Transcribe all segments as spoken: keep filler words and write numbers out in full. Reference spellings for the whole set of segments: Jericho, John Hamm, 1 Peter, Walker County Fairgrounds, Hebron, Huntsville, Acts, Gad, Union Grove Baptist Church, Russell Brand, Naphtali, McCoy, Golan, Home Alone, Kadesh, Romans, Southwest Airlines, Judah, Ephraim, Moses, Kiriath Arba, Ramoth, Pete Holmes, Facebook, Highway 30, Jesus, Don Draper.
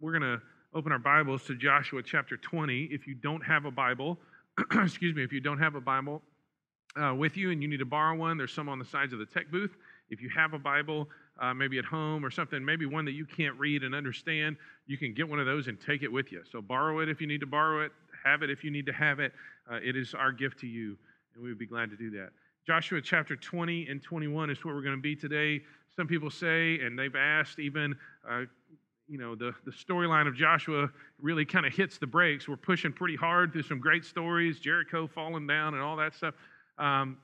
We're going to open our Bibles to Joshua chapter twenty. If you don't have a Bible, excuse me, if you don't have a Bible uh, with you and you need to borrow one, there's some on the sides of the tech booth. If you have a Bible, uh, maybe at home or something, maybe one that you can't read and understand, you can get one of those and take it with you. So borrow it if you need to borrow it, have it if you need to have it. Uh, it is our gift to you, and we would be glad to do that. Joshua chapter twenty and twenty-one is where we're going to be today. Some people say, and they've asked even, uh, you know, the, the storyline of Joshua really kind of hits the brakes. We're pushing pretty hard through some great stories, Jericho falling down and all that stuff, um,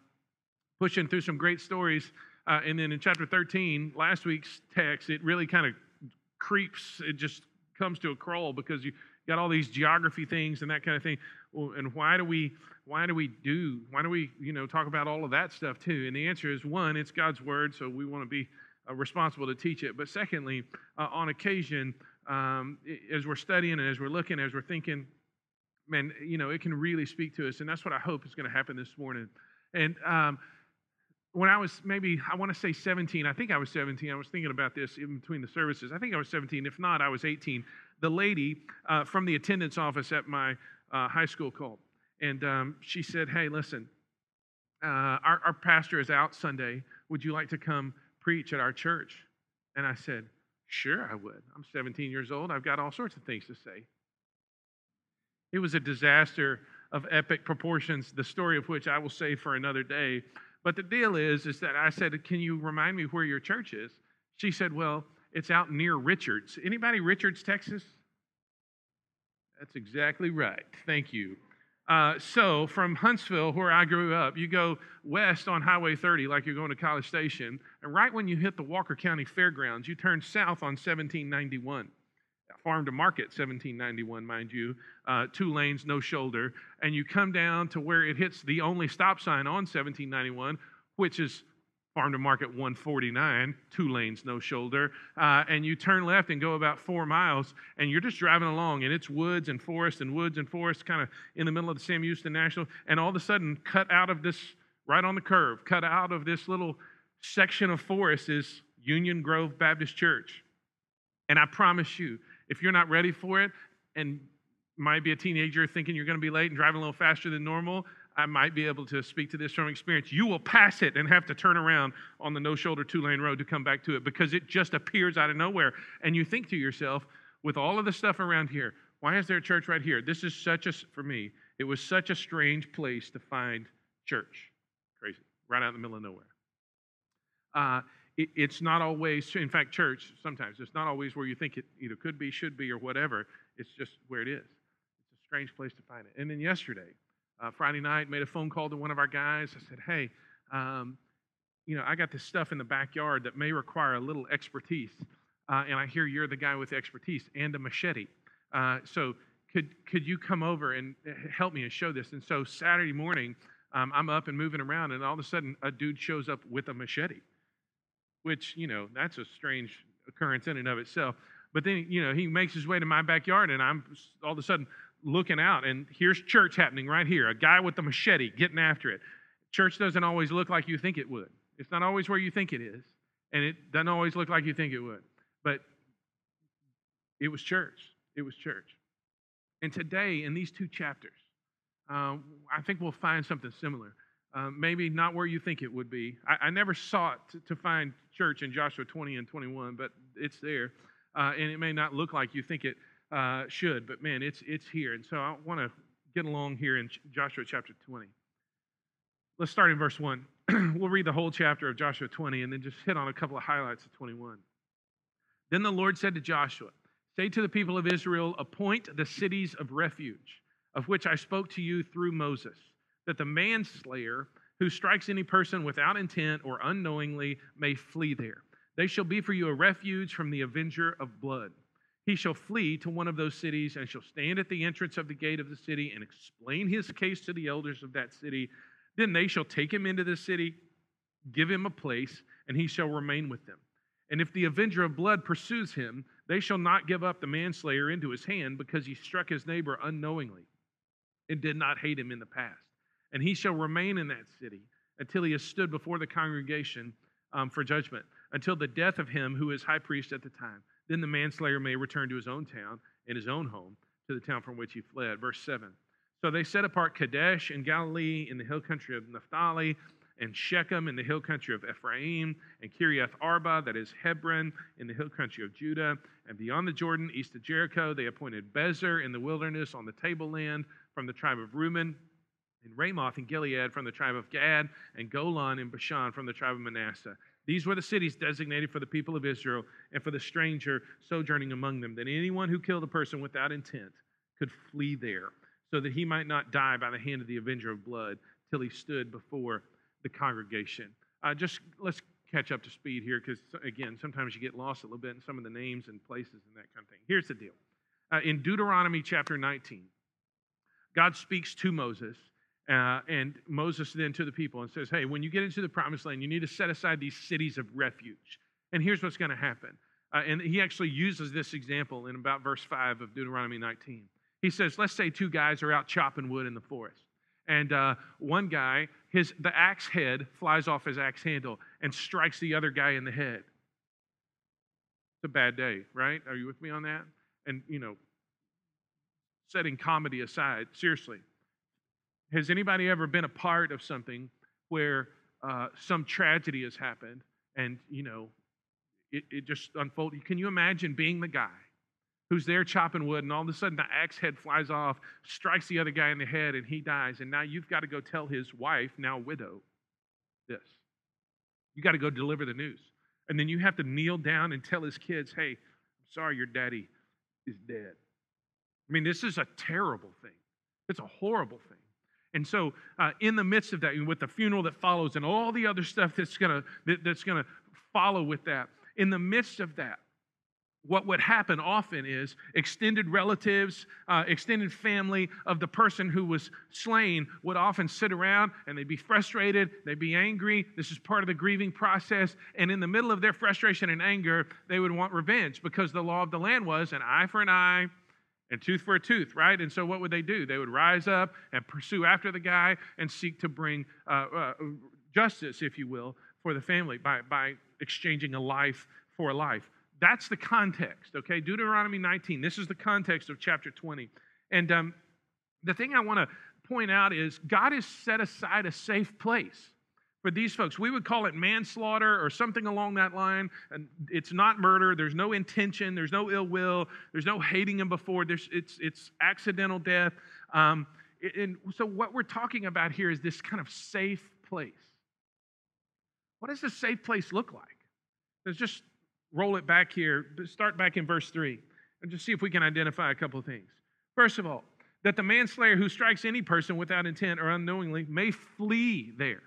pushing through some great stories. Uh, and then in chapter thirteen, last week's text, it really kind of creeps. It just comes to a crawl because you got all these geography things and that kind of thing. Well, and why do we, why do we do, why do we, you know, talk about all of that stuff too? And the answer is, one, it's God's word, so we want to be uh, responsible to teach it. But secondly, uh, on occasion, um, as we're studying and as we're looking, as we're thinking, man, you know, it can really speak to us. And that's what I hope is going to happen this morning. And um, when I was maybe, I want to say seventeen, I think I was seventeen, I was thinking about this in between the services. I think I was seventeen. If not, I was eighteen. The lady uh, from the attendance office at my uh, high school called, and um, she said, hey, listen, uh, our, our pastor is out Sunday. Would you like to come preach at our church? And I said, sure, I would. I'm seventeen years old. I've got all sorts of things to say. It was a disaster of epic proportions, the story of which I will save for another day. But the deal is, is that I said, can you remind me where your church is? She said, well, it's out near Richards. Anybody Richards, Texas? That's exactly right. Thank you. Uh, so from Huntsville, where I grew up, you go west on Highway thirty like you're going to College Station, and right when you hit the Walker County Fairgrounds, you turn south on seventeen ninety-one. Farm to Market seventeen ninety-one, mind you, uh, two lanes, no shoulder, and you come down to where it hits the only stop sign on seventeen ninety-one, which is Farm to Market one forty-nine, two lanes, no shoulder, uh, and you turn left and go about four miles, and you're just driving along, and it's woods and forest and woods and forest, kind of in the middle of the Sam Houston National, and all of a sudden, cut out of this, right on the curve, cut out of this little section of forest is Union Grove Baptist Church. And I promise you, if you're not ready for it, and might be a teenager thinking you're going to be late and driving a little faster than normal, I might be able to speak to this from experience. You will pass it and have to turn around on the no-shoulder two-lane road to come back to it because it just appears out of nowhere. And you think to yourself, with all of the stuff around here, why is there a church right here? This is such a, for me, it was such a strange place to find church. Crazy. Right out in the middle of nowhere. Uh, it, it's not always, in fact, church, sometimes, it's not always where you think it either could be, should be, or whatever. It's just where it is. It's a strange place to find it. And then yesterday, Uh, Friday night, made a phone call to one of our guys. I said, hey, um, you know, I got this stuff in the backyard that may require a little expertise, uh, and I hear you're the guy with expertise and a machete. Uh, so could could you come over and help me and show this? And so Saturday morning, um, I'm up and moving around, and all of a sudden a dude shows up with a machete, which, you know, that's a strange occurrence in and of itself. But then, you know, he makes his way to my backyard, and I'm all of a sudden looking out, and here's church happening right here. A guy with a machete getting after it. Church doesn't always look like you think it would. It's not always where you think it is, and it doesn't always look like you think it would. But it was church. It was church. And today, in these two chapters, uh, I think we'll find something similar. Uh, maybe not where you think it would be. I, I never sought to, to find church in Joshua twenty and twenty-one, but it's there, uh, and it may not look like you think it Uh, should, but man, it's it's here. And so I want to get along here in Joshua chapter twenty. Let's start in verse one. We'll read the whole chapter of Joshua twenty and then just hit on a couple of highlights of twenty-one. Then the Lord said to Joshua, say to the people of Israel, appoint the cities of refuge, of which I spoke to you through Moses, that the manslayer who strikes any person without intent or unknowingly may flee there. They shall be for you a refuge from the avenger of blood. He shall flee to one of those cities and shall stand at the entrance of the gate of the city and explain his case to the elders of that city. Then they shall take him into the city, give him a place, and he shall remain with them. And if the avenger of blood pursues him, they shall not give up the manslayer into his hand because he struck his neighbor unknowingly and did not hate him in the past. And he shall remain in that city until he is stood before the congregation um, for judgment, until the death of him who is high priest at the time. Then the manslayer may return to his own town and his own home, to the town from which he fled. Verse seven. So they set apart Kadesh in Galilee in the hill country of Naphtali, and Shechem in the hill country of Ephraim, and Kiriath Arba, that is Hebron, in the hill country of Judah. And beyond the Jordan, east of Jericho, they appointed Bezer in the wilderness on the tableland from the tribe of Reuben, and Ramoth in Gilead from the tribe of Gad, and Golan in Bashan from the tribe of Manasseh. These were the cities designated for the people of Israel and for the stranger sojourning among them, that anyone who killed a person without intent could flee there, so that he might not die by the hand of the avenger of blood till he stood before the congregation. Uh, just let's catch up to speed here, because, again, sometimes you get lost a little bit in some of the names and places and that kind of thing. Here's the deal. Uh, in Deuteronomy chapter nineteen, God speaks to Moses, Uh, and Moses then to the people and says, hey, when you get into the promised land, you need to set aside these cities of refuge. And here's what's going to happen. Uh, and he actually uses this example in about verse five of Deuteronomy nineteen. He says, let's say two guys are out chopping wood in the forest. And uh, one guy, his the axe head flies off his axe handle and strikes the other guy in the head. It's a bad day, right? Are you with me on that? And, you know, setting comedy aside, seriously. Has anybody ever been a part of something where uh, some tragedy has happened and, you know, it, it just unfolded? Can you imagine being the guy who's there chopping wood and all of a sudden the axe head flies off, strikes the other guy in the head, and he dies, and now you've got to go tell his wife, now widow, this. You got to go deliver the news. And then you have to kneel down and tell his kids, hey, I'm sorry your daddy is dead. I mean, this is a terrible thing. It's a horrible thing. And so, uh, in the midst of that, with the funeral that follows and all the other stuff that's gonna that, that's gonna follow with that, in the midst of that, what would happen often is extended relatives, uh, extended family of the person who was slain would often sit around and they'd be frustrated, they'd be angry. This is part of the grieving process. And in the middle of their frustration and anger, they would want revenge because the law of the land was an eye for an eye, and tooth for a tooth, right? And so what would they do? They would rise up and pursue after the guy and seek to bring uh, uh, justice, if you will, for the family by, by exchanging a life for a life. That's the context, okay? Deuteronomy nineteen. This is the context of chapter twenty. And um, the thing I want to point out is God has set aside a safe place for these folks. We would call it manslaughter or something along that line. And it's not murder. There's no intention. There's no ill will. There's no hating them before. There's, it's, it's accidental death. Um, and so what we're talking about here is this kind of safe place. What does a safe place look like? Let's just roll it back here. Start back in verse three and just see if we can identify a couple of things. First of all, that the manslayer who strikes any person without intent or unknowingly may flee there.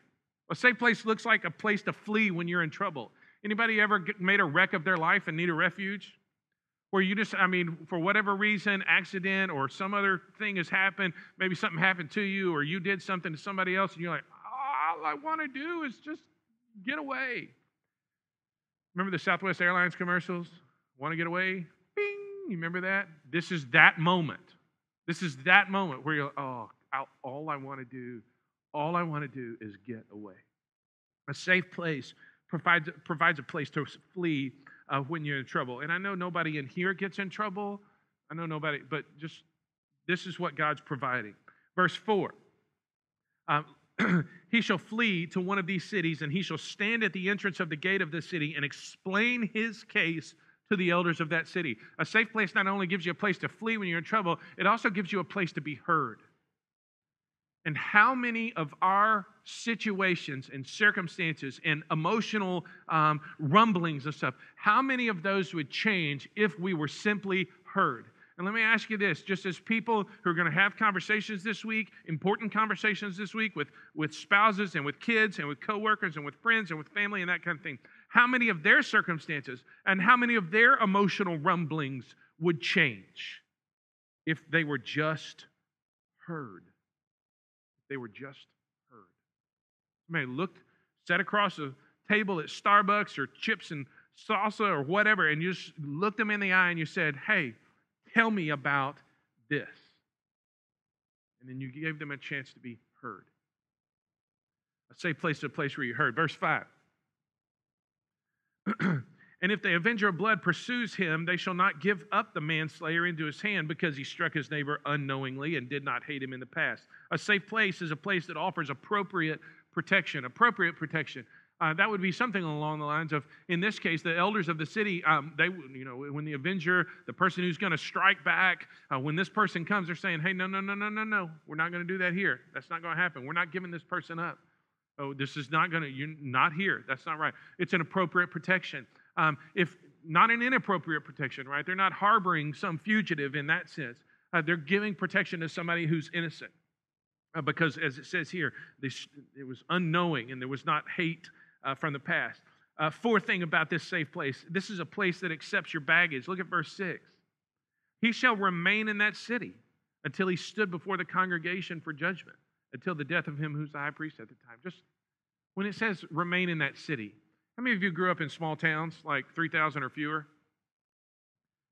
A safe place looks like a place to flee when you're in trouble. Anybody ever get, made a wreck of their life and need a refuge? Where you just, I mean, for whatever reason, accident or some other thing has happened, maybe something happened to you or you did something to somebody else and you're like, all I want to do is just get away. Remember the Southwest Airlines commercials? Want to get away? Bing! You remember that? This is that moment. This is that moment where you're like, oh, I'll, all I want to do All I want to do is get away. A safe place provides, provides a place to flee uh, when you're in trouble. And I know nobody in here gets in trouble. I know nobody, but just this is what God's providing. Verse four, um, he shall flee to one of these cities, and he shall stand at the entrance of the gate of the city and explain his case to the elders of that city. A safe place not only gives you a place to flee when you're in trouble, it also gives you a place to be heard. And how many of our situations and circumstances and emotional um, rumblings and stuff, how many of those would change if we were simply heard? And let me ask you this, just as people who are going to have conversations this week, important conversations this week with, with spouses and with kids and with coworkers and with friends and with family and that kind of thing, how many of their circumstances and how many of their emotional rumblings would change if they were just heard? They were just heard. Somebody looked, sat across a table at Starbucks or chips and salsa or whatever, and you just looked them in the eye and you said, hey, tell me about this. And then you gave them a chance to be heard. A safe place is a place where you're heard. Verse five. And if the avenger of blood pursues him, they shall not give up the manslayer into his hand because he struck his neighbor unknowingly and did not hate him in the past. A safe place is a place that offers appropriate protection, appropriate protection. Uh, that would be something along the lines of, in this case, the elders of the city, um, they, you know, when the avenger, the person who's going to strike back, uh, when this person comes, they're saying, hey, no, no, no, no, no, no, we're not going to do that here. That's not going to happen. We're not giving this person up. Oh, this is not going to, you're not here. That's not right. It's an appropriate protection. Um, if not an inappropriate protection, right? They're not harboring some fugitive in that sense. Uh, they're giving protection to somebody who's innocent. Uh, because as it says here, this, it was unknowing and there was not hate Uh, from the past. Uh, fourth thing about this safe place, this is a place that accepts your baggage. Look at verse six. He shall remain in that city until he stood before the congregation for judgment, until the death of him who's the high priest at the time. Just when it says remain in that city, how many of you grew up in small towns, like three thousand or fewer?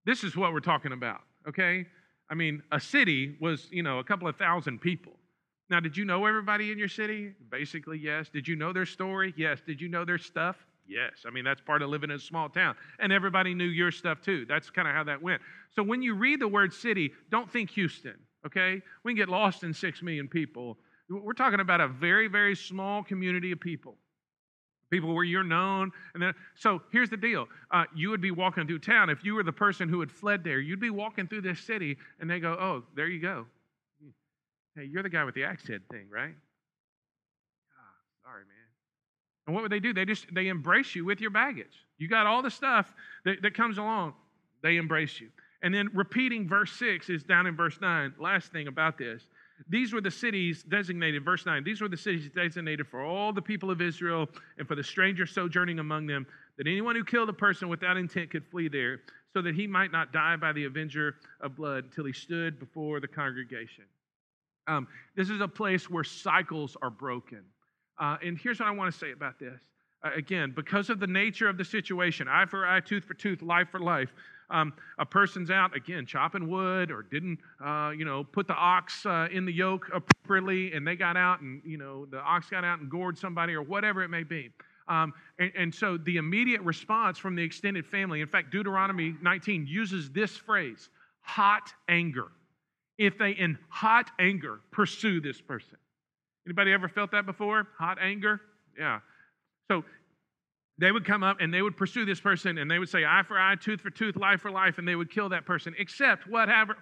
This is what we're talking about, okay? I mean, a city was, you know, a couple of thousand people. Now, did you know everybody in your city? Basically, yes. Did you know their story? Yes. Did you know their stuff? Yes. I mean, that's part of living in a small town. And everybody knew your stuff, too. That's kind of how that went. So when you read the word city, don't think Houston, okay? We can get lost in six million people. We're talking about a very, very small community of people. People where you're known. And then, so here's the deal. Uh, you would be walking through town. If you were the person who had fled there, you'd be walking through this city, and they go, oh, there you go. Hey, you're the guy with the axe head thing, right? Ah, sorry, man. And what would they do? They just, they embrace you with your baggage. You got all the stuff that, that comes along. They embrace you. And then repeating verse six is down in verse nine. Last thing about this. These were the cities designated, verse nine, these were the cities designated for all the people of Israel and for the stranger sojourning among them, that anyone who killed a person without intent could flee there, so that he might not die by the avenger of blood until he stood before the congregation. Um, this is a place where cycles are broken. Uh, and here's what I want to say about this. Uh, again, because of the nature of the situation, eye for eye, tooth for tooth, life for life, um, a person's out, again, chopping wood or didn't, uh, you know, put the ox uh, in the yoke appropriately, and they got out and, you know, the ox got out and gored somebody or whatever it may be. Um, and, and so the immediate response from the extended family, in fact, Deuteronomy nineteen uses this phrase, hot anger. If they in hot anger pursue this person. Anybody ever felt that before? Hot anger? Yeah. So they would come up and they would pursue this person and they would say eye for eye, tooth for tooth, life for life, and they would kill that person. Except whatever,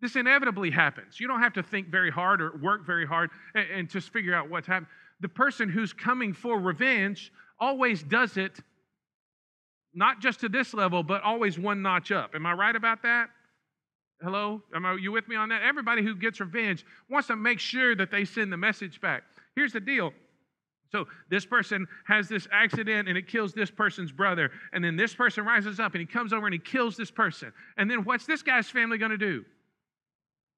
this inevitably happens. You don't have to think very hard or work very hard and, and just figure out what's happening. The person who's coming for revenge always does it, not just to this level, but always one notch up. Am I right about that? Hello? Are you with me on that? Everybody who gets revenge wants to make sure that they send the message back. Here's the deal. So this person has this accident and it kills this person's brother. And then this person rises up and he comes over and he kills this person. And then what's this guy's family going to do?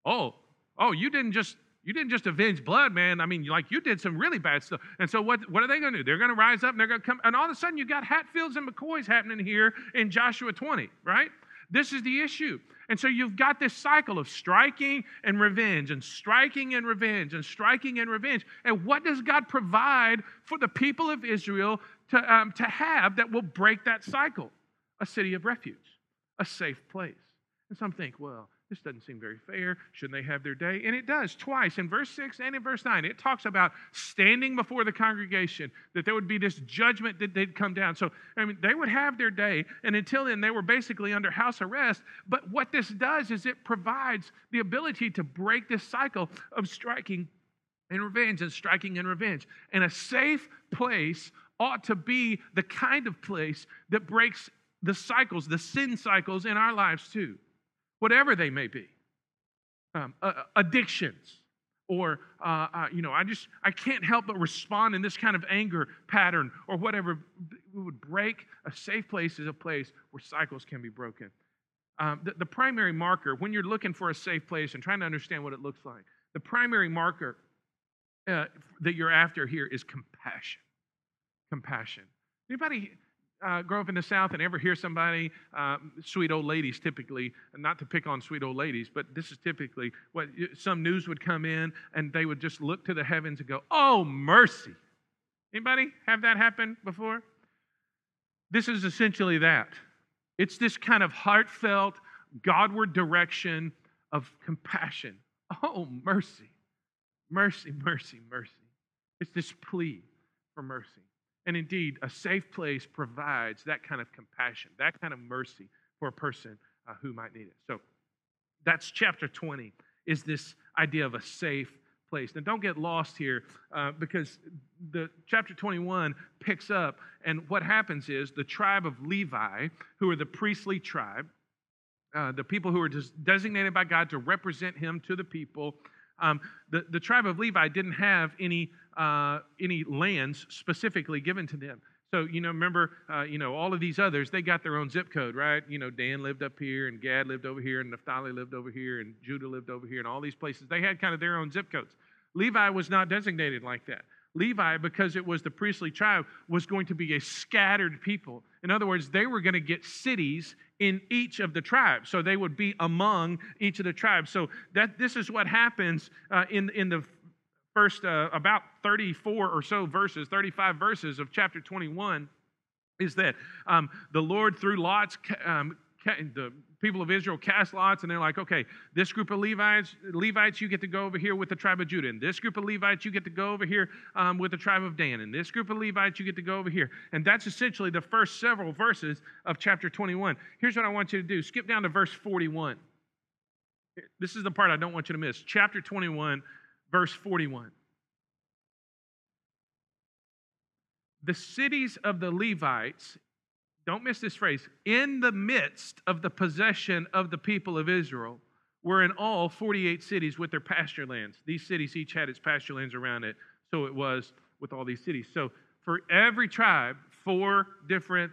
Oh, oh, you didn't just... You didn't just avenge blood, man. I mean, like, you did some really bad stuff. And so what, what are they going to do? They're going to rise up and they're going to come. And all of a sudden, you got Hatfields and McCoys happening here in Joshua twenty, right? This is the issue. And so you've got this cycle of striking and revenge and striking and revenge and striking and revenge. And what does God provide for the people of Israel to, um, to have that will break that cycle? A city of refuge, a safe place. And some think, well, this doesn't seem very fair. Shouldn't they have their day? And it does twice. In verse six and in verse nine, it talks about standing before the congregation, that there would be this judgment that they'd come down. So, I mean, they would have their day, and until then, they were basically under house arrest. But what this does is it provides the ability to break this cycle of striking and revenge and striking and revenge. And a safe place ought to be the kind of place that breaks the cycles, the sin cycles in our lives too. Whatever they may be, um, uh, addictions, or, uh, uh, you know, I just, I can't help but respond in this kind of anger pattern or whatever. We would break a safe place is a place where cycles can be broken. Um, the, the primary marker, when you're looking for a safe place and trying to understand what it looks like, the primary marker uh, that you're after here is compassion. Compassion. Anybody... Uh, grow up in the South and ever hear somebody, uh, sweet old ladies typically, not to pick on sweet old ladies, but this is typically what some news would come in and they would just look to the heavens and go, oh, mercy. Anybody have that happen before? this is essentially that. It's this kind of heartfelt, Godward direction of compassion. Oh, mercy, mercy, mercy, mercy. It's this plea for mercy. And indeed, a safe place provides that kind of compassion, that kind of mercy for a person uh, who might need it. So that's chapter twenty, is this idea of a safe place. Now, don't get lost here uh, because the chapter twenty-one picks up, and what happens is the tribe of Levi, who are the priestly tribe, Uh, the people who are just designated by God to represent him to the people. Um, the, the tribe of Levi didn't have any uh, any lands specifically given to them. So, you know, remember, uh, you know, all of these others, they got their own zip code, right? You know, Dan lived up here, and Gad lived over here, and Naphtali lived over here, and Judah lived over here, and all these places. They had kind of their own zip codes. Levi was not designated like that. Levi, because it was the priestly tribe, was going to be a scattered people. In other words, they were going to get cities in each of the tribes. So they would be among each of the tribes. So that this is what happens uh, in, in the first uh, about thirty-four or so verses, thirty-five verses of chapter twenty-one, is that um, the Lord through lots, um, the people of Israel cast lots, and they're like, okay, this group of Levites, Levites, you get to go over here with the tribe of Judah. And this group of Levites, you get to go over here um, with the tribe of Dan. And this group of Levites, you get to go over here. And that's essentially the first several verses of chapter twenty-one. Here's what I want you to do. Skip down to verse forty-one. This is the part I don't want you to miss. Chapter twenty-one, verse forty-one. The cities of the Levites, don't miss this phrase, in the midst of the possession of the people of Israel, were in all forty-eight cities with their pasture lands. These cities each had its pasture lands around it, so it was with all these cities. So for every tribe, four different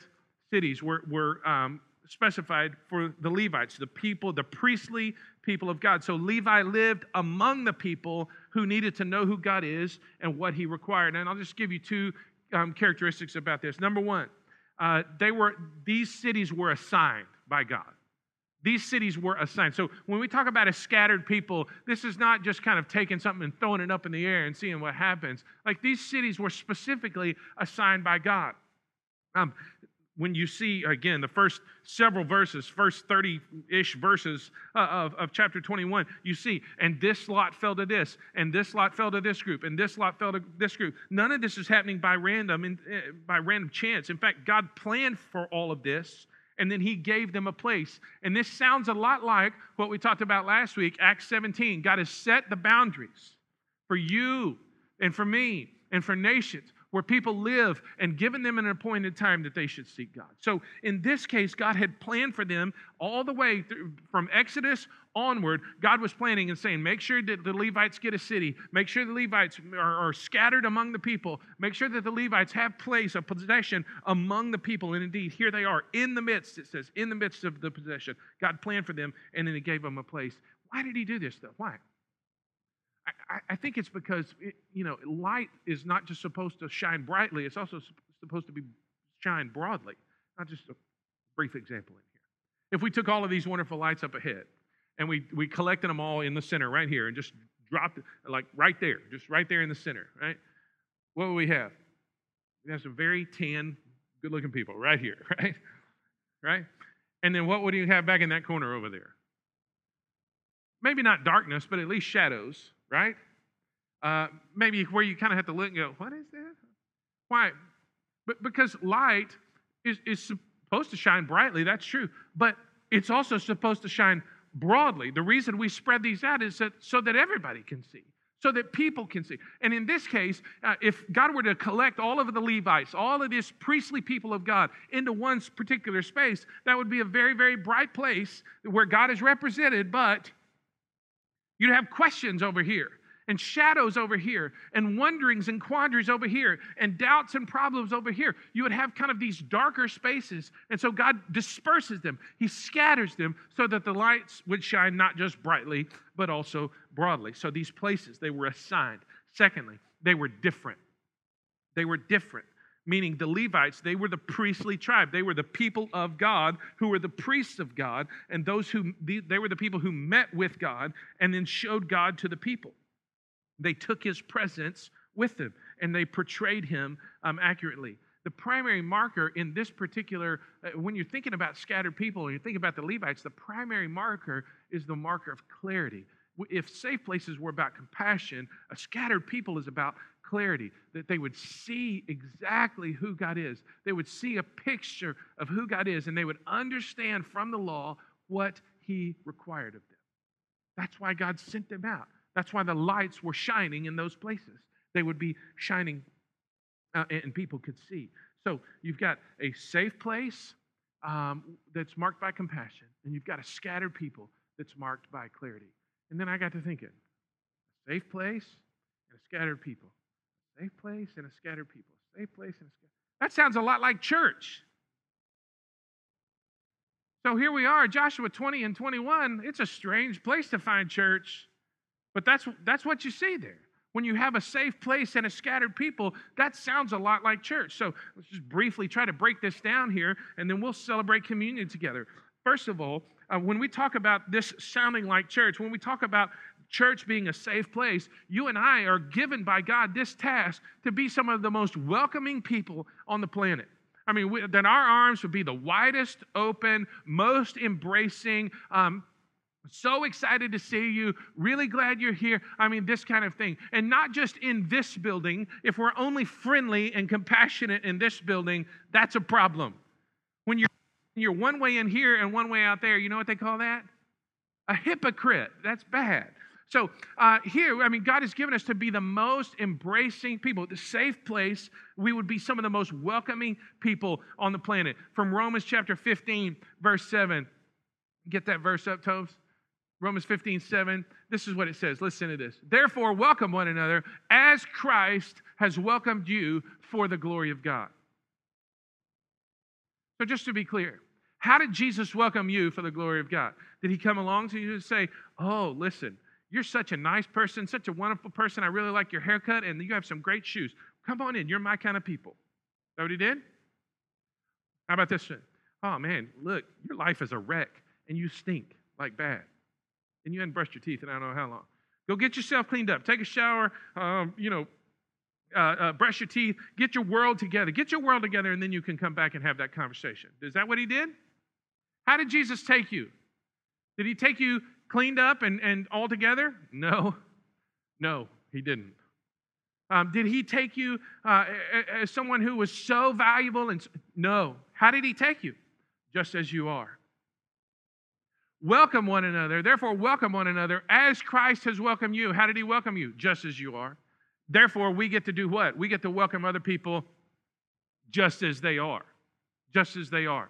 cities were, were um, specified for the Levites, the people, the priestly people of God. So Levi lived among the people who needed to know who God is and what he required. And I'll just give you two um, characteristics about this. Number one, Uh, they were; these cities were assigned by God. These cities were assigned. So when we talk about a scattered people, this is not just kind of taking something and throwing it up in the air and seeing what happens. Like, these cities were specifically assigned by God. Um, when you see, again, the first several verses, first thirty-ish verses uh, of, of chapter twenty-one, you see, and this lot fell to this, and this lot fell to this group, and this lot fell to this group. None of this is happening by random, in, uh, by random chance. In fact, God planned for all of this, and then he gave them a place. And this sounds a lot like what we talked about last week, Acts seventeen. God has set the boundaries for you and for me and for nations, where people live, and given them an appointed time that they should seek God. So in this case, God had planned for them all the way through, from Exodus onward. God was planning and saying, make sure that the Levites get a city. Make sure the Levites are, are scattered among the people. Make sure that the Levites have place, a possession among the people. And indeed, here they are in the midst, it says, in the midst of the possession. God planned for them, and then he gave them a place. Why did he do this, though? Why? I think it's because, it, you know, light is not just supposed to shine brightly, it's also supposed to be shine broadly. Not just a brief example in here. If we took all of these wonderful lights up ahead and we, we collected them all in the center right here and just dropped it, like right there, just right there in the center, right? What would we have? We'd have some very tan, good-looking people right here, right? Right? And then what would you have back in that corner over there? Maybe not darkness, but at least shadows, right? Uh, maybe where you kind of have to look and go, what is that? Why? But because light is, is supposed to shine brightly, that's true, but it's also supposed to shine broadly. The reason we spread these out is that so that everybody can see, so that people can see. And in this case, uh, if God were to collect all of the Levites, all of this priestly people of God into one particular space, that would be a very, very bright place where God is represented, but you'd have questions over here, and shadows over here, and wonderings and quandaries over here, and doubts and problems over here. You would have kind of these darker spaces, and so God disperses them. He scatters them so that the lights would shine not just brightly, but also broadly. So these places, they were assigned. Secondly, they were different. They were different. Meaning the Levites, they were the priestly tribe. They were the people of God who were the priests of God, and those who they were the people who met with God and then showed God to the people. They took his presence with them, and they portrayed him um, accurately. the primary marker in this particular, uh, when you're thinking about scattered people, or you're thinking about the Levites, the primary marker is the marker of clarity. If safe places were about compassion, a scattered people is about clarity, that they would see exactly who God is. They would see a picture of who God is, and they would understand from the law what He required of them. That's why God sent them out. That's why the lights were shining in those places. They would be shining, uh, and people could see. So you've got a safe place um, that's marked by compassion, and you've got a scattered people that's marked by clarity. And then I got to thinking, a safe place and a scattered people. A safe place and a scattered people. A safe place and a scattered people. That sounds a lot like church. So here we are, Joshua twenty and twenty-one. It's a strange place to find church, but that's, that's what you see there. When you have a safe place and a scattered people, that sounds a lot like church. So let's just briefly try to break this down here, and then we'll celebrate communion together. First of all, uh, when we talk about this sounding like church, when we talk about church being a safe place, you and I are given by God this task to be some of the most welcoming people on the planet. I mean, we, that our arms would be the widest open, most embracing, um, so excited to see you, really glad you're here. I mean, this kind of thing. And not just in this building. If we're only friendly and compassionate in this building, that's a problem. When you're You're one way in here and one way out there. You know what they call that? A hypocrite. That's bad. So uh, here, I mean, God has given us to be the most embracing people. The safe place, we would be some of the most welcoming people on the planet. From Romans chapter fifteen, verse seven. Get that verse up, Tobes. Romans fifteen, seven. This is what it says. Listen to this. Therefore, welcome one another as Christ has welcomed you for the glory of God. So just to be clear, how did Jesus welcome you for the glory of God? Did he come along to you and say, oh, listen, you're such a nice person, such a wonderful person. I really like your haircut, and you have some great shoes. Come on in. You're my kind of people. Is that what he did? How about this one? Oh, man, look, your life is a wreck, and you stink like bad. And you hadn't brushed your teeth in I don't know how long. Go get yourself cleaned up. Take a shower, um, you know, Uh, uh, brush your teeth, get your world together, get your world together, and then you can come back and have that conversation. Is that what he did? How did Jesus take you? Did he take you cleaned up and, and all together? No. No, he didn't. Um, did he take you uh, as someone who was so valuable? And no. How did he take you? Just as you are. Welcome one another. Therefore, welcome one another as Christ has welcomed you. How did he welcome you? Just as you are. Therefore, we get to do what? We get to welcome other people just as they are. Just as they are.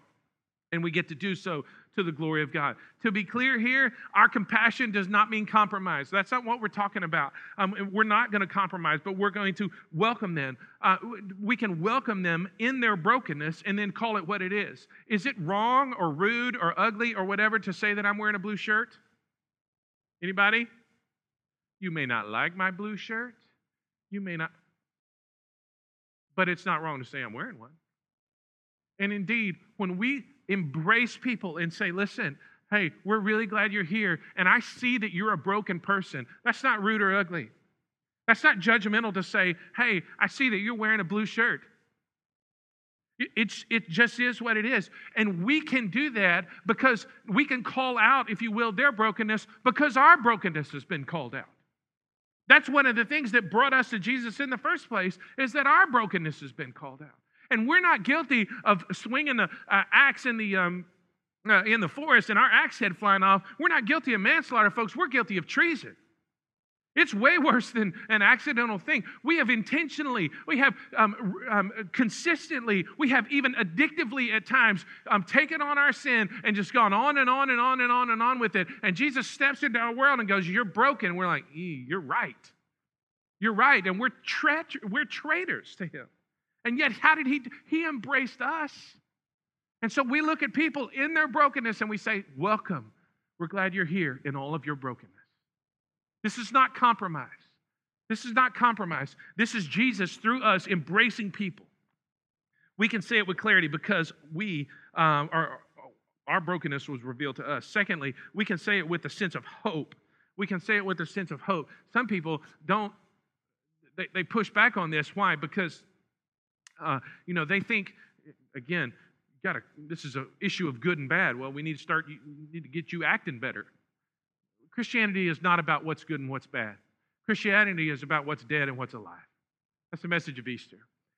And we get to do so to the glory of God. To be clear here, our compassion does not mean compromise. That's not what we're talking about. Um, we're not going to compromise, but we're going to welcome them. Uh, we can welcome them in their brokenness and then call it what it is. Is it wrong or rude or ugly or whatever to say that I'm wearing a blue shirt? Anybody? You may not like my blue shirt. You may not, but it's not wrong to say I'm wearing one. And indeed, when we embrace people and say, listen, hey, we're really glad you're here, and I see that you're a broken person, that's not rude or ugly. That's not judgmental to say, hey, I see that you're wearing a blue shirt. It's, it just is what it is. And we can do that because we can call out, if you will, their brokenness because our brokenness has been called out. That's one of the things that brought us to Jesus in the first place, is that our brokenness has been called out. And we're not guilty of swinging the uh, axe in the, um, uh, in the forest and our axe head flying off. We're not guilty of manslaughter, folks. We're guilty of treason. It's way worse than an accidental thing. We have intentionally, we have um, um, consistently, we have even addictively at times um, taken on our sin and just gone on and on and on and on and on with it. And Jesus steps into our world and goes, you're broken. We're like, e, you're right. You're right. And we're, tra- we're traitors to him. And yet, how did he, he embraced us. And so we look at people in their brokenness and we say, welcome. We're glad you're here in all of your brokenness. This is not compromise. This is not compromise. This is Jesus through us embracing people. We can say it with clarity because we, um, our, our brokenness was revealed to us. Secondly, we can say it with a sense of hope. We can say it with a sense of hope. Some people don't, they, they push back on this. Why? Because Uh, you know, they think, again, got to. This is an issue of good and bad. Well, we need to start. You need to get you acting better. Christianity is not about what's good and what's bad. Christianity is about what's dead and what's alive. That's the message of Easter.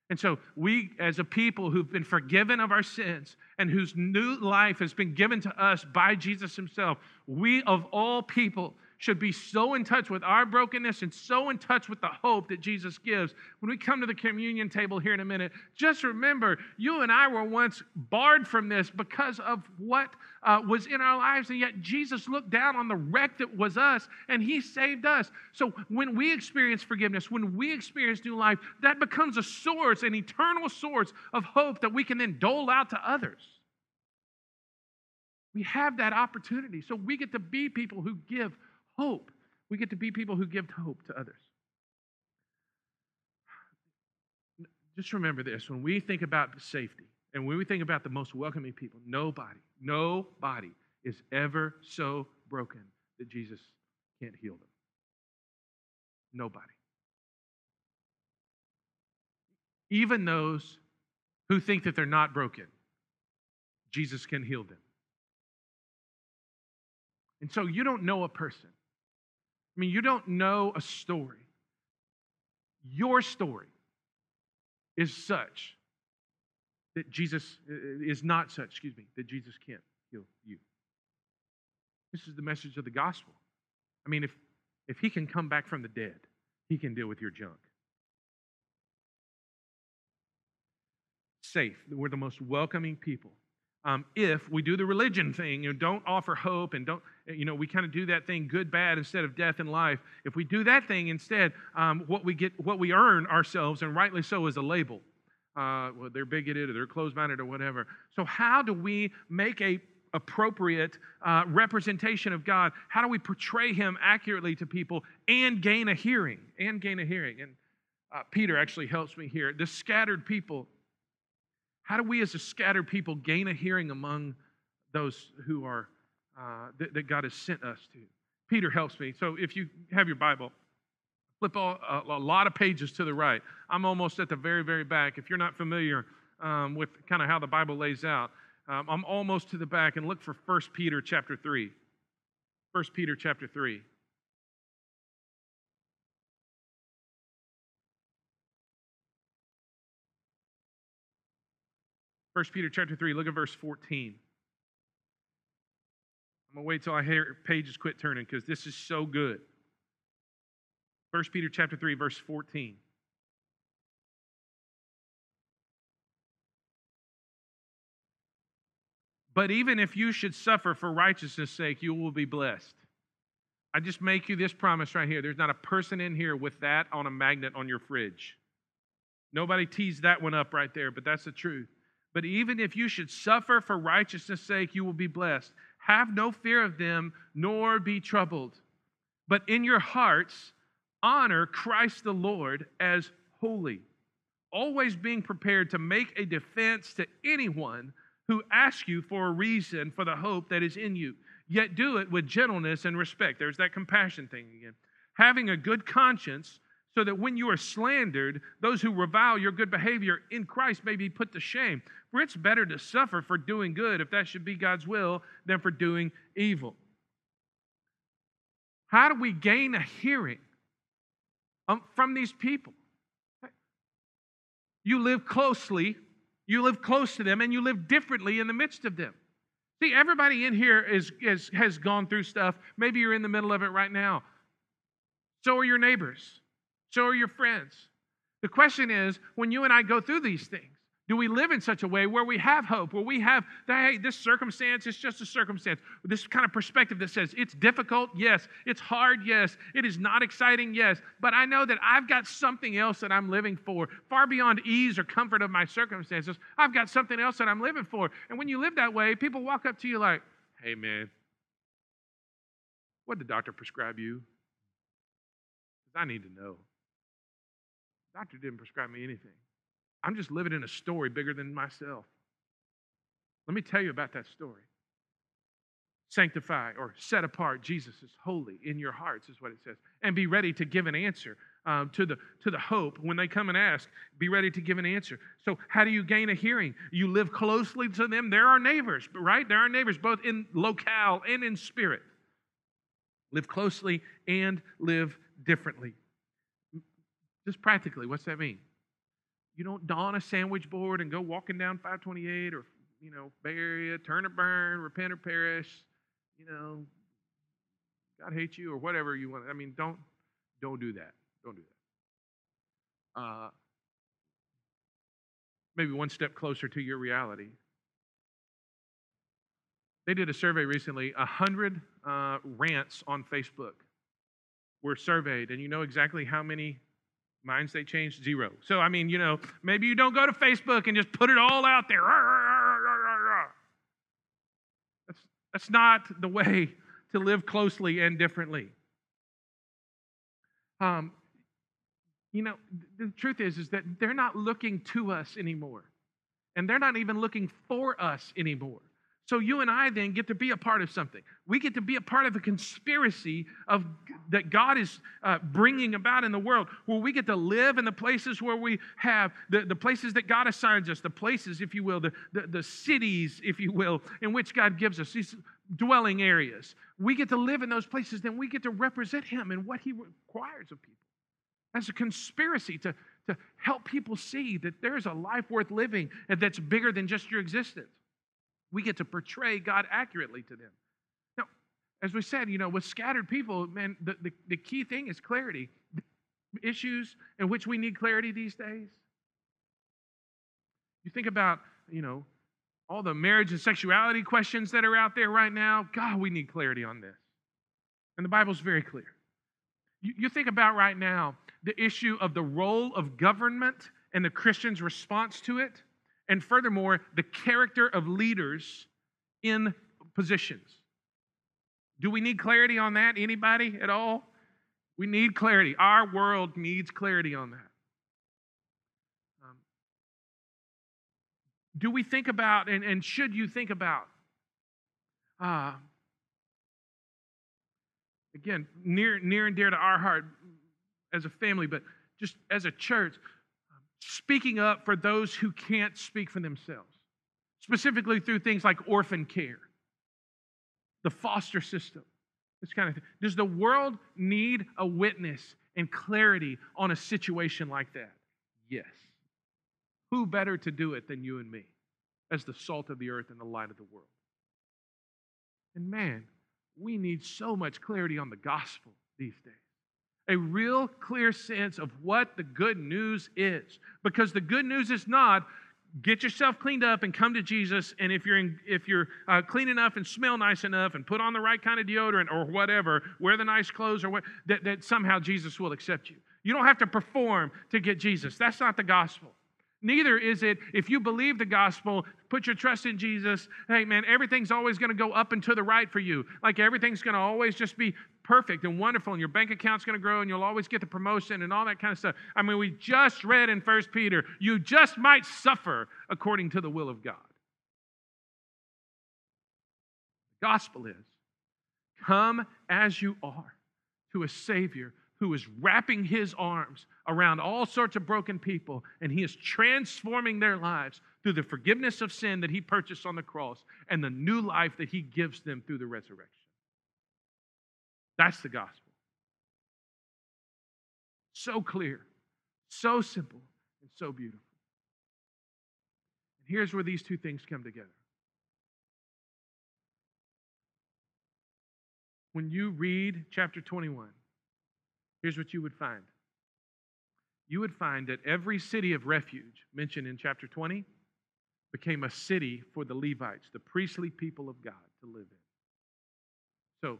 And so we, as a people who've been forgiven of our sins and whose new life has been given to us by Jesus himself, we of all people should be so in touch with our brokenness and so in touch with the hope that Jesus gives. When we come to the communion table here in a minute, just remember, you and I were once barred from this because of what uh, was in our lives, and yet Jesus looked down on the wreck that was us, and he saved us. So when we experience forgiveness, when we experience new life, that becomes a source, an eternal source of hope that we can then dole out to others. We have that opportunity, so we get to be people who give hope. We get to be people who give hope to others. Just remember this. When we think about safety and when we think about the most welcoming people, nobody, nobody is ever so broken that Jesus can't heal them. Nobody. Even those who think that they're not broken, Jesus can heal them. And so you don't know a person. I mean, you don't know a story. Your story is such that Jesus is not such, excuse me, that Jesus can't heal you. This is the message of the gospel. I mean, if, if he can come back from the dead, he can deal with your junk. Safe. We're the most welcoming people. Um, if we do the religion thing, you know, don't offer hope and don't, you know, we kind of do that thing, good, bad, instead of death and life. If we do that thing instead, um, what we get, what we earn ourselves, and rightly so, is a label. Uh, well, they're bigoted or they're closed-minded or whatever. So how do we make a appropriate uh, representation of God? How do we portray him accurately to people and gain a hearing, and gain a hearing? And uh, Peter actually helps me here. The scattered people. How do we as a scattered people gain a hearing among those who are uh, th- that God has sent us to? Peter helps me. So if you have your Bible, flip all, a, a lot of pages to the right. I'm almost at the very, very back. If you're not familiar um, with kind of how the Bible lays out, um, I'm almost to the back, and look for First Peter chapter three. First Peter chapter three. First Peter chapter three, look at verse fourteen. I'm going to wait till I hear pages quit turning because this is so good. First Peter chapter three, verse fourteen. But even if you should suffer for righteousness' sake, you will be blessed. I just make you this promise right here. There's not a person in here with that on a magnet on your fridge. Nobody teased that one up right there, but that's the truth. But even if you should suffer for righteousness' sake, you will be blessed. Have no fear of them, nor be troubled. But in your hearts, honor Christ the Lord as holy, always being prepared to make a defense to anyone who asks you for a reason for the hope that is in you. Yet do it with gentleness and respect. There's that compassion thing again. Having a good conscience, so that when you are slandered, those who revile your good behavior in Christ may be put to shame. For it's better to suffer for doing good, if that should be God's will, than for doing evil. How do we gain a hearing from these people? You live closely, you live close to them, and you live differently in the midst of them. See, everybody in here is, is, has gone through stuff. Maybe you're in the middle of it right now. So are your neighbors. So are your friends. The question is, when you and I go through these things, do we live in such a way where we have hope, where we have, hey, this circumstance is just a circumstance, this kind of perspective that says it's difficult, yes, it's hard, yes, it is not exciting, yes, but I know that I've got something else that I'm living for, far beyond ease or comfort of my circumstances. I've got something else that I'm living for. And when you live that way, people walk up to you like, hey, man, what did the doctor prescribe you? I need to know. Doctor didn't prescribe me anything. I'm just living in a story bigger than myself. Let me tell you about that story. sanctify or set apart Jesus is holy in your hearts, is what it says. And be ready to give an answer um, to the to the hope. When they come and ask, be ready to give an answer. So how do you gain a hearing? You live closely to them. They're our neighbors, right? They're our neighbors, both in locale and in spirit. Live closely and live differently. Just practically, what's that mean? You don't don a sandwich board and go walking down five twenty-eight or, you know, Bay Area, turn or burn, repent or perish. You know, God hates you or whatever you want. I mean, don't, don't do that. Don't do that. Uh, maybe one step closer to your reality. They did a survey recently. A hundred uh, rants on Facebook were surveyed, and you know exactly how many minds they changed? Zero. So, I mean, you know, maybe you don't go to Facebook and just put it all out there. That's not the way to live closely and differently. Um, you know, the truth is, is that they're not looking to us anymore. And they're not even looking for us anymore. So you and I then get to be a part of something. We get to be a part of a conspiracy of that God is uh, bringing about in the world, where we get to live in the places where we have, the, the places that God assigns us, the places, if you will, the, the, the cities, if you will, in which God gives us, these dwelling areas. We get to live in those places, then we get to represent Him and what He requires of people. That's a conspiracy to, to help people see that there's a life worth living and that's bigger than just your existence. We get to portray God accurately to them. Now, as we said, you know, with scattered people, man, the, the, the key thing is clarity. Issues in which we need clarity these days. You think about, you know, all the marriage and sexuality questions that are out there right now. God, we need clarity on this. And the Bible's very clear. You, you think about right now the issue of the role of government and the Christian's response to it. And furthermore, the character of leaders in positions. Do we need clarity on that? Anybody at all? We need clarity. Our world needs clarity on that. Um, do we think about, and, and should you think about, uh, again, near, near and dear to our heart as a family, but just as a church, speaking up for those who can't speak for themselves, specifically through things like orphan care, the foster system, this kind of thing. Does the world need a witness and clarity on a situation like that? Yes. Who better to do it than you and me, as the salt of the earth and the light of the world? And man, we need so much clarity on the gospel these days. A real clear sense of what the good news is. Because the good news is not, get yourself cleaned up and come to Jesus, and if you're in, if you're uh, clean enough and smell nice enough and put on the right kind of deodorant or whatever, wear the nice clothes, or what, that, that somehow Jesus will accept you. You don't have to perform to get Jesus. That's not the gospel. Neither is it, if you believe the gospel, put your trust in Jesus, hey man, everything's always going to go up and to the right for you. Like everything's going to always just be perfect and wonderful, and your bank account's going to grow, and you'll always get the promotion and all that kind of stuff. I mean, we just read in First Peter, you just might suffer according to the will of God. The gospel is, come as you are to a Savior who is wrapping His arms around all sorts of broken people, and He is transforming their lives through the forgiveness of sin that He purchased on the cross and the new life that He gives them through the resurrection. That's the gospel. So clear, so simple, and so beautiful. And here's where these two things come together. When you read chapter twenty-one, here's what you would find. You would find that every city of refuge mentioned in chapter twenty became a city for the Levites, the priestly people of God, to live in. So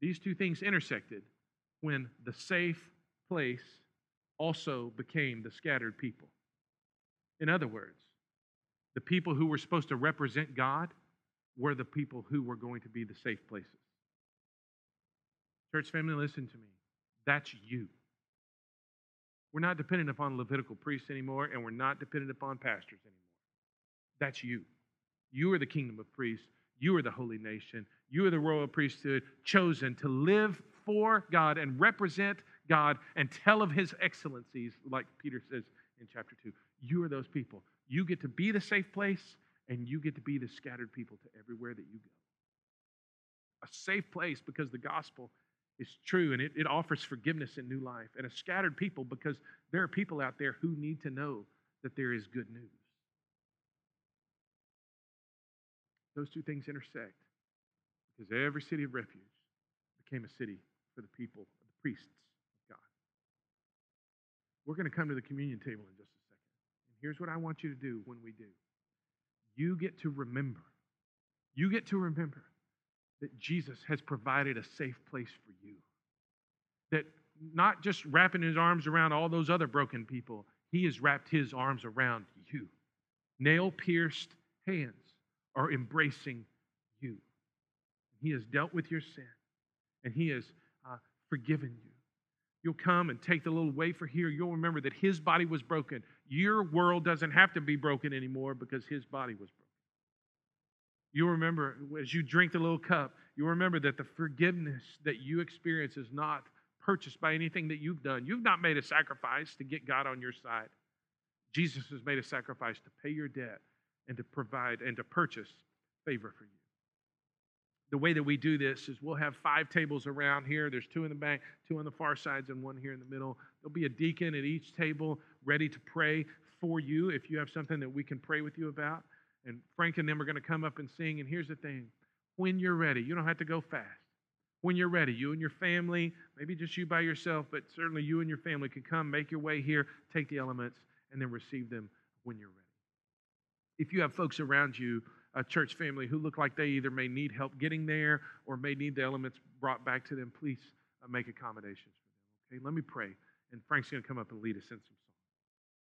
these two things intersected when the safe place also became the scattered people. In other words, the people who were supposed to represent God were the people who were going to be the safe places. Church family, listen to me. That's you. We're not dependent upon Levitical priests anymore, and we're not dependent upon pastors anymore. That's you. You are the kingdom of priests. You are the holy nation. You are the royal priesthood, chosen to live for God and represent God and tell of his excellencies, like Peter says in chapter two. You are those people. You get to be the safe place, and you get to be the scattered people to everywhere that you go. A safe place because the gospel is true, and it, it offers forgiveness and new life. And a scattered people because there are people out there who need to know that there is good news. Those two things intersect because every city of refuge became a city for the people, of the priests of God. We're going to come to the communion table in just a second. And here's what I want you to do when we do. You get to remember, you get to remember that Jesus has provided a safe place for you. That not just wrapping his arms around all those other broken people, he has wrapped his arms around you. Nail-pierced hands are embracing you. He has dealt with your sin, and he has uh, forgiven you. You'll come and take the little wafer here. You'll remember that his body was broken. Your world doesn't have to be broken anymore because his body was broken. You'll remember as you drink the little cup, you'll remember that the forgiveness that you experience is not purchased by anything that you've done. You've not made a sacrifice to get God on your side. Jesus has made a sacrifice to pay your debt and to provide and to purchase favor for you. The way that we do this is we'll have five tables around here. There's two in the back, two on the far sides, and one here in the middle. There'll be a deacon at each table ready to pray for you if you have something that we can pray with you about. And Frank and them are going to come up and sing. And here's the thing. When you're ready, you don't have to go fast. When you're ready, you and your family, maybe just you by yourself, but certainly you and your family can come, make your way here, take the elements, and then receive them when you're ready. If you have folks around you, a church family, who look like they either may need help getting there or may need the elements brought back to them, please make accommodations for them. Okay, let me pray. And Frank's going to come up and lead us in some